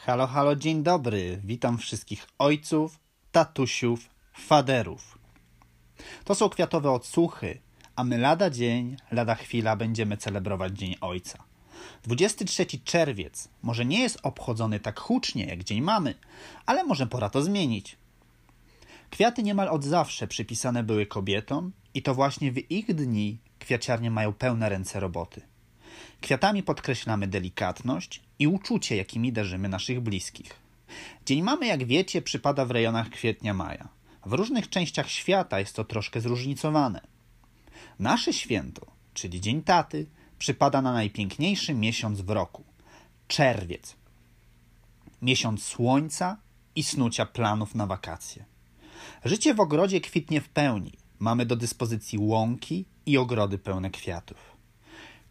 Halo, halo, dzień dobry. Witam wszystkich ojców, tatusiów, faderów. To są kwiatowe odsłuchy, a my lada dzień, lada chwila będziemy celebrować Dzień Ojca. 23 czerwiec może nie jest obchodzony tak hucznie jak Dzień Mamy, ale może pora to zmienić. Kwiaty niemal od zawsze przypisane były kobietom i to właśnie w ich dni kwiaciarnie mają pełne ręce roboty. Kwiatami podkreślamy delikatność i uczucie, jakimi darzymy naszych bliskich. Dzień Mamy, jak wiecie, przypada w rejonach kwietnia-maja. W różnych częściach świata jest to troszkę zróżnicowane. Nasze święto, czyli Dzień Taty, przypada na najpiękniejszy miesiąc w roku – czerwiec. Miesiąc słońca i snucia planów na wakacje. Życie w ogrodzie kwitnie w pełni. Mamy do dyspozycji łąki i ogrody pełne kwiatów.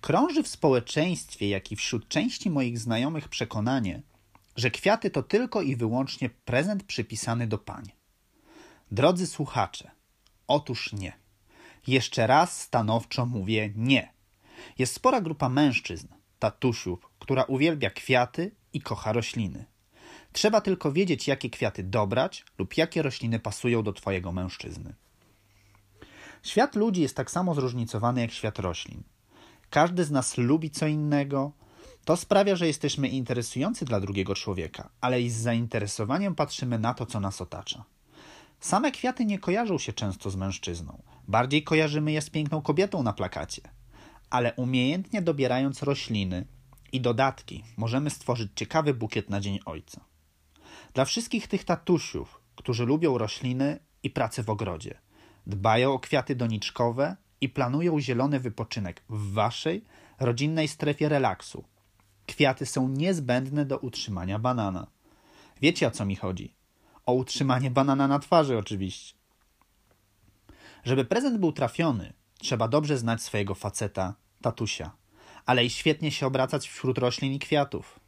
Krąży w społeczeństwie, jak i wśród części moich znajomych przekonanie, że kwiaty to tylko i wyłącznie prezent przypisany do pań. Drodzy słuchacze, otóż nie. Jeszcze raz stanowczo mówię nie. Jest spora grupa mężczyzn, tatusiów, która uwielbia kwiaty i kocha rośliny. Trzeba tylko wiedzieć, jakie kwiaty dobrać lub jakie rośliny pasują do twojego mężczyzny. Świat ludzi jest tak samo zróżnicowany jak świat roślin. Każdy z nas lubi co innego. To sprawia, że jesteśmy interesujący dla drugiego człowieka, ale i z zainteresowaniem patrzymy na to, co nas otacza. Same kwiaty nie kojarzą się często z mężczyzną. Bardziej kojarzymy je z piękną kobietą na plakacie. Ale umiejętnie dobierając rośliny i dodatki, możemy stworzyć ciekawy bukiet na Dzień Ojca. Dla wszystkich tych tatusiów, którzy lubią rośliny i pracę w ogrodzie, dbają o kwiaty doniczkowe i planują zielony wypoczynek w waszej rodzinnej strefie relaksu. Kwiaty są niezbędne do utrzymania banana. Wiecie, o co mi chodzi? O utrzymanie banana na twarzy oczywiście. Żeby prezent był trafiony, trzeba dobrze znać swojego faceta, tatusia, ale i świetnie się obracać wśród roślin i kwiatów.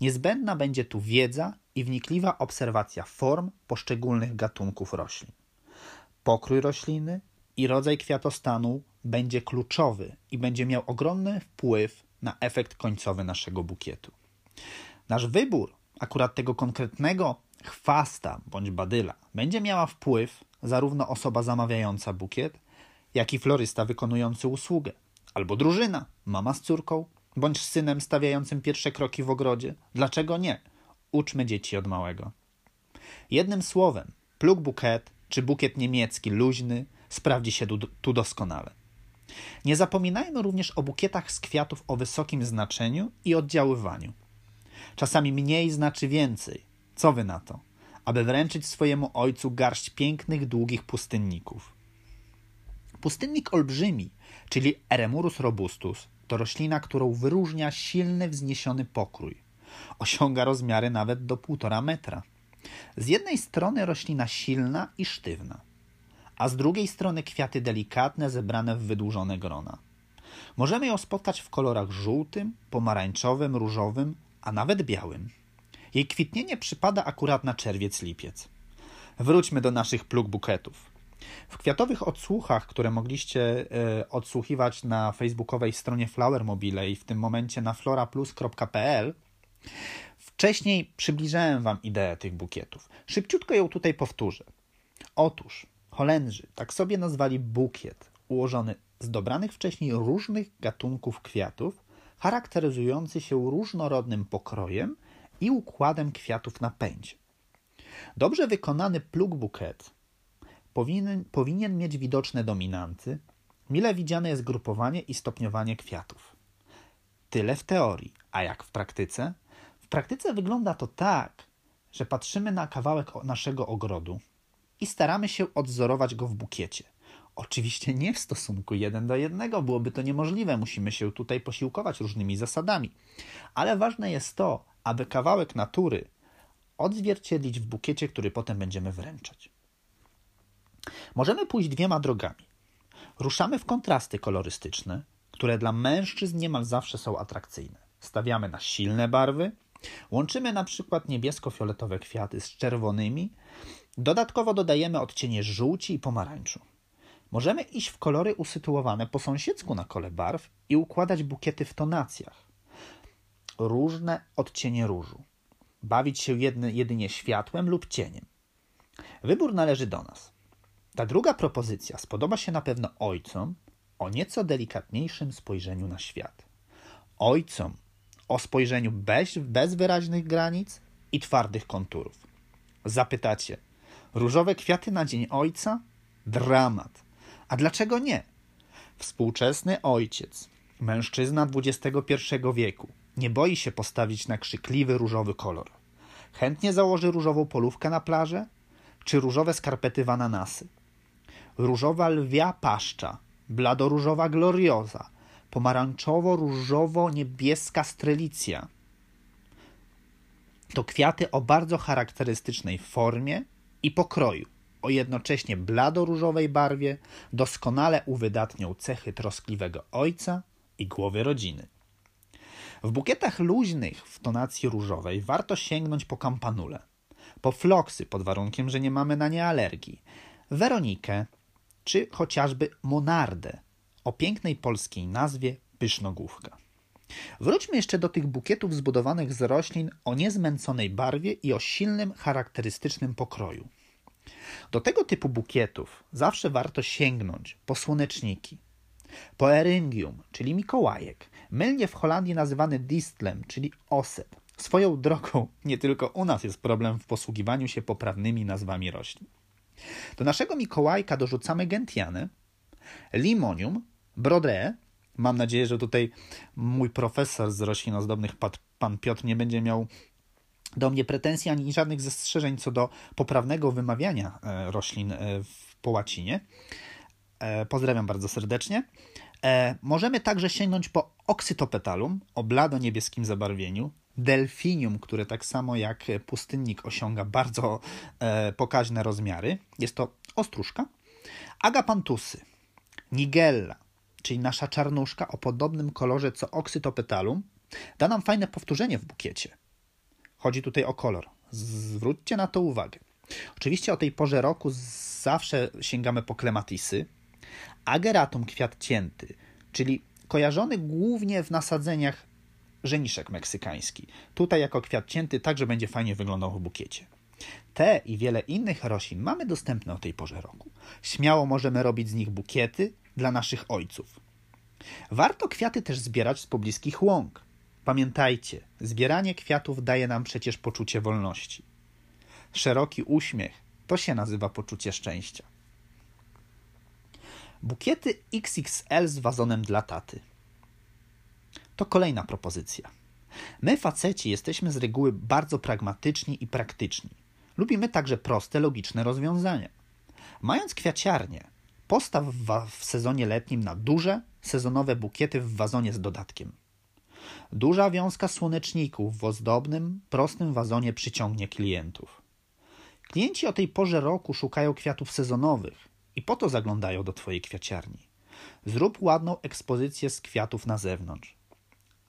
Niezbędna będzie tu wiedza i wnikliwa obserwacja form poszczególnych gatunków roślin. Pokrój rośliny i rodzaj kwiatostanu będzie kluczowy i będzie miał ogromny wpływ na efekt końcowy naszego bukietu. Nasz wybór akurat tego konkretnego chwasta bądź badyla będzie miała wpływ zarówno osoba zamawiająca bukiet, jak i florysta wykonujący usługę, albo drużyna, mama z córką, bądź z synem stawiającym pierwsze kroki w ogrodzie. Dlaczego nie? Uczmy dzieci od małego. Jednym słowem, pluk bukiet czy bukiet niemiecki luźny sprawdzi się tu doskonale. Nie zapominajmy również o bukietach z kwiatów o wysokim znaczeniu i oddziaływaniu. Czasami mniej znaczy więcej. Co wy na to? Aby wręczyć swojemu ojcu garść pięknych, długich pustynników. Pustynnik olbrzymi, czyli Eremurus robustus, to roślina, którą wyróżnia silny, wzniesiony pokrój. Osiąga rozmiary nawet do 1,5 metra. Z jednej strony roślina silna i sztywna, a z drugiej strony kwiaty delikatne zebrane w wydłużone grona. Możemy ją spotkać w kolorach żółtym, pomarańczowym, różowym, a nawet białym. Jej kwitnienie przypada akurat na czerwiec-lipiec. Wróćmy do naszych pluk bukietów. W kwiatowych odsłuchach, które mogliście odsłuchiwać na facebookowej stronie Flower Mobile i w tym momencie na floraplus.pl, wcześniej przybliżałem wam ideę tych bukietów. Szybciutko ją tutaj powtórzę. Otóż Holendrzy tak sobie nazwali bukiet ułożony z dobranych wcześniej różnych gatunków kwiatów, charakteryzujący się różnorodnym pokrojem i układem kwiatów na pędzie. Dobrze wykonany pluk bukiet powinien mieć widoczne dominanty, mile widziane jest grupowanie i stopniowanie kwiatów. Tyle w teorii, a jak w praktyce? W praktyce wygląda to tak, że patrzymy na kawałek naszego ogrodu i staramy się odwzorować go w bukiecie. Oczywiście nie w stosunku 1:1, byłoby to niemożliwe, musimy się tutaj posiłkować różnymi zasadami. Ale ważne jest to, aby kawałek natury odzwierciedlić w bukiecie, który potem będziemy wręczać. Możemy pójść dwiema drogami. Ruszamy w kontrasty kolorystyczne, które dla mężczyzn niemal zawsze są atrakcyjne. Stawiamy na silne barwy, łączymy na przykład niebiesko-fioletowe kwiaty z czerwonymi, dodatkowo dodajemy odcienie żółci i pomarańczu. Możemy iść w kolory usytuowane po sąsiedzku na kole barw i układać bukiety w tonacjach. Różne odcienie różu. bawić się jedynie światłem lub cieniem. Wybór należy do nas. Ta druga propozycja spodoba się na pewno ojcom o nieco delikatniejszym spojrzeniu na świat. Ojcom o spojrzeniu bez wyraźnych granic i twardych konturów. Zapytacie, różowe kwiaty na Dzień Ojca? Dramat. A dlaczego nie? Współczesny ojciec, mężczyzna XXI wieku, nie boi się postawić na krzykliwy różowy kolor. Chętnie założy różową polówkę na plażę, czy różowe skarpety w ananasy. Różowa lwia paszcza, bladoróżowa glorioza, pomarańczowo-różowo-niebieska strelicja. To kwiaty o bardzo charakterystycznej formie i pokroju, o jednocześnie bladoróżowej barwie, doskonale uwydatnią cechy troskliwego ojca i głowy rodziny. W bukietach luźnych w tonacji różowej warto sięgnąć po kampanule, po floksy pod warunkiem, że nie mamy na nie alergii, weronikę czy chociażby monardę o pięknej polskiej nazwie pysznogłówka. Wróćmy jeszcze do tych bukietów zbudowanych z roślin o niezmęconej barwie i o silnym, charakterystycznym pokroju. Do tego typu bukietów zawsze warto sięgnąć po słoneczniki, po eryngium, czyli mikołajek, mylnie w Holandii nazywany distlem, czyli osep. Swoją drogą, nie tylko u nas jest problem w posługiwaniu się poprawnymi nazwami roślin. Do naszego mikołajka dorzucamy gentianę, limonium, brodeę. Mam nadzieję, że tutaj mój profesor z roślinozdobnych, pan Piotr, nie będzie miał do mnie pretensji ani żadnych zastrzeżeń co do poprawnego wymawiania roślin po łacinie. Pozdrawiam bardzo serdecznie. Możemy także sięgnąć po oksytopetalum o blado-niebieskim zabarwieniu, delfinium, które tak samo jak pustynnik osiąga bardzo pokaźne rozmiary. Jest to ostróżka. Agapantusy, nigella, czyli nasza czarnuszka o podobnym kolorze co oksytopetalum, da nam fajne powtórzenie w bukiecie. Chodzi tutaj o kolor. Zwróćcie na to uwagę. Oczywiście o tej porze roku zawsze sięgamy po klematisy. Ageratum kwiat cięty, czyli kojarzony głównie w nasadzeniach żeniszek meksykański. Tutaj jako kwiat cięty także będzie fajnie wyglądał w bukiecie. Te i wiele innych roślin mamy dostępne o tej porze roku. Śmiało możemy robić z nich bukiety dla naszych ojców. Warto kwiaty też zbierać z pobliskich łąk. Pamiętajcie, zbieranie kwiatów daje nam przecież poczucie wolności. Szeroki uśmiech, to się nazywa poczucie szczęścia. Bukiety XXL z wazonem dla taty. To kolejna propozycja. My, faceci, jesteśmy z reguły bardzo pragmatyczni i praktyczni. Lubimy także proste, logiczne rozwiązania. Mając kwiaciarnię, postaw w sezonie letnim na duże, sezonowe bukiety w wazonie z dodatkiem. Duża wiązka słoneczników w ozdobnym, prostym wazonie przyciągnie klientów. Klienci o tej porze roku szukają kwiatów sezonowych i po to zaglądają do Twojej kwiaciarni. Zrób ładną ekspozycję z kwiatów na zewnątrz.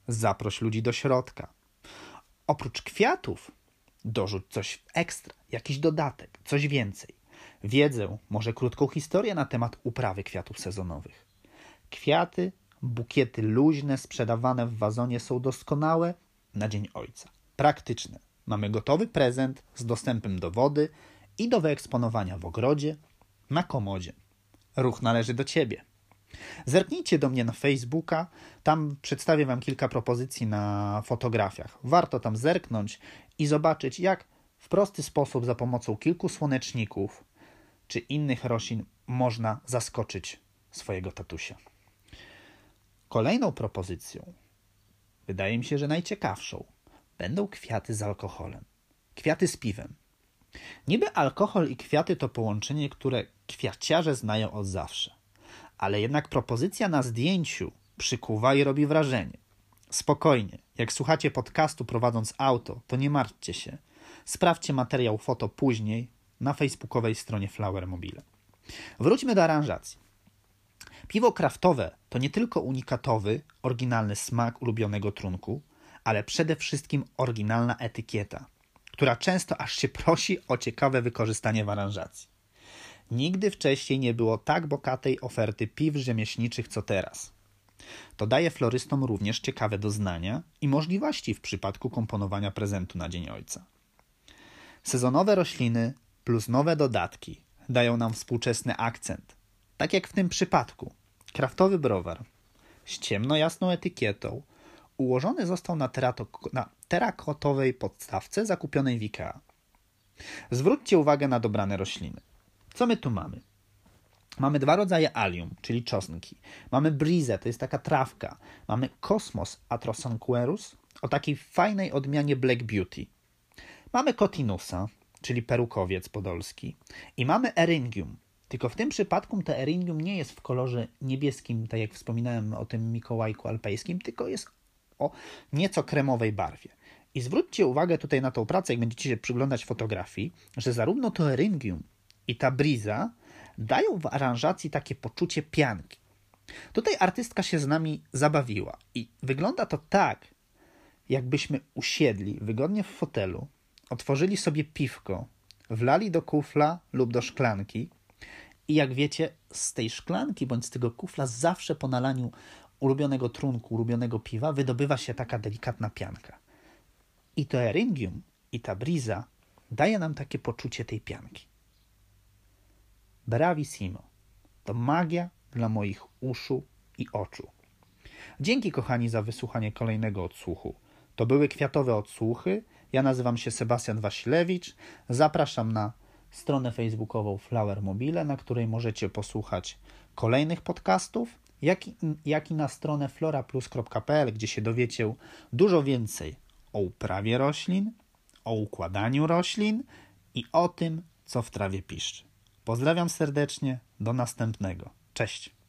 Zaproś ludzi do środka. Oprócz kwiatów dorzuć coś ekstra, jakiś dodatek, coś więcej. Wiedzę, może krótką historię na temat uprawy kwiatów sezonowych. Kwiaty, bukiety luźne, sprzedawane w wazonie są doskonałe na Dzień Ojca. Praktyczne. Mamy gotowy prezent z dostępem do wody i do wyeksponowania w ogrodzie, na komodzie. Ruch należy do Ciebie. Zerknijcie do mnie na Facebooka, tam przedstawię Wam kilka propozycji na fotografiach. Warto tam zerknąć i zobaczyć, jak w prosty sposób za pomocą kilku słoneczników czy innych roślin można zaskoczyć swojego tatusia. Kolejną propozycją, wydaje mi się, że najciekawszą, będą kwiaty z alkoholem, kwiaty z piwem. Niby alkohol i kwiaty to połączenie, które kwiaciarze znają od zawsze, ale jednak propozycja na zdjęciu przykuwa i robi wrażenie. Spokojnie, jak słuchacie podcastu prowadząc auto, to nie martwcie się. Sprawdźcie materiał foto później na facebookowej stronie Flower Mobile. Wróćmy do aranżacji. Piwo kraftowe to nie tylko unikatowy, oryginalny smak ulubionego trunku, ale przede wszystkim oryginalna etykieta, która często aż się prosi o ciekawe wykorzystanie w aranżacji. Nigdy wcześniej nie było tak bogatej oferty piw rzemieślniczych co teraz. To daje florystom również ciekawe doznania i możliwości w przypadku komponowania prezentu na Dzień Ojca. Sezonowe rośliny plus nowe dodatki dają nam współczesny akcent. Tak jak w tym przypadku, kraftowy browar z ciemno-jasną etykietą ułożony został na terakotowej podstawce zakupionej w IKEA. Zwróćcie uwagę na dobrane rośliny. Co my tu mamy? Mamy dwa rodzaje alium, czyli czosnki. Mamy brizę, to jest taka trawka. Mamy kosmos atrosanquerus o takiej fajnej odmianie Black Beauty. Mamy kotinusa, czyli perukowiec podolski. I mamy eryngium. Tylko w tym przypadku to eryngium nie jest w kolorze niebieskim, tak jak wspominałem o tym Mikołajku alpejskim, tylko jest o nieco kremowej barwie. I zwróćcie uwagę tutaj na tą pracę, jak będziecie się przyglądać fotografii, że zarówno to eryngium i ta briza dają w aranżacji takie poczucie pianki. Tutaj artystka się z nami zabawiła i wygląda to tak, jakbyśmy usiedli wygodnie w fotelu, otworzyli sobie piwko, wlali do kufla lub do szklanki i jak wiecie, z tej szklanki bądź z tego kufla zawsze po nalaniu ulubionego trunku, ulubionego piwa wydobywa się taka delikatna pianka. I to eryngium i ta briza daje nam takie poczucie tej pianki. Bravissimo. To magia dla moich uszu i oczu. Dzięki kochani za wysłuchanie kolejnego odsłuchu. To były kwiatowe odsłuchy. Ja nazywam się Sebastian Wasilewicz. Zapraszam na stronę facebookową Flower Mobile, na której możecie posłuchać kolejnych podcastów, jak i na stronę floraplus.pl, gdzie się dowiecie dużo więcej o uprawie roślin, o układaniu roślin i o tym, co w trawie piszczy. Pozdrawiam serdecznie, do następnego. Cześć!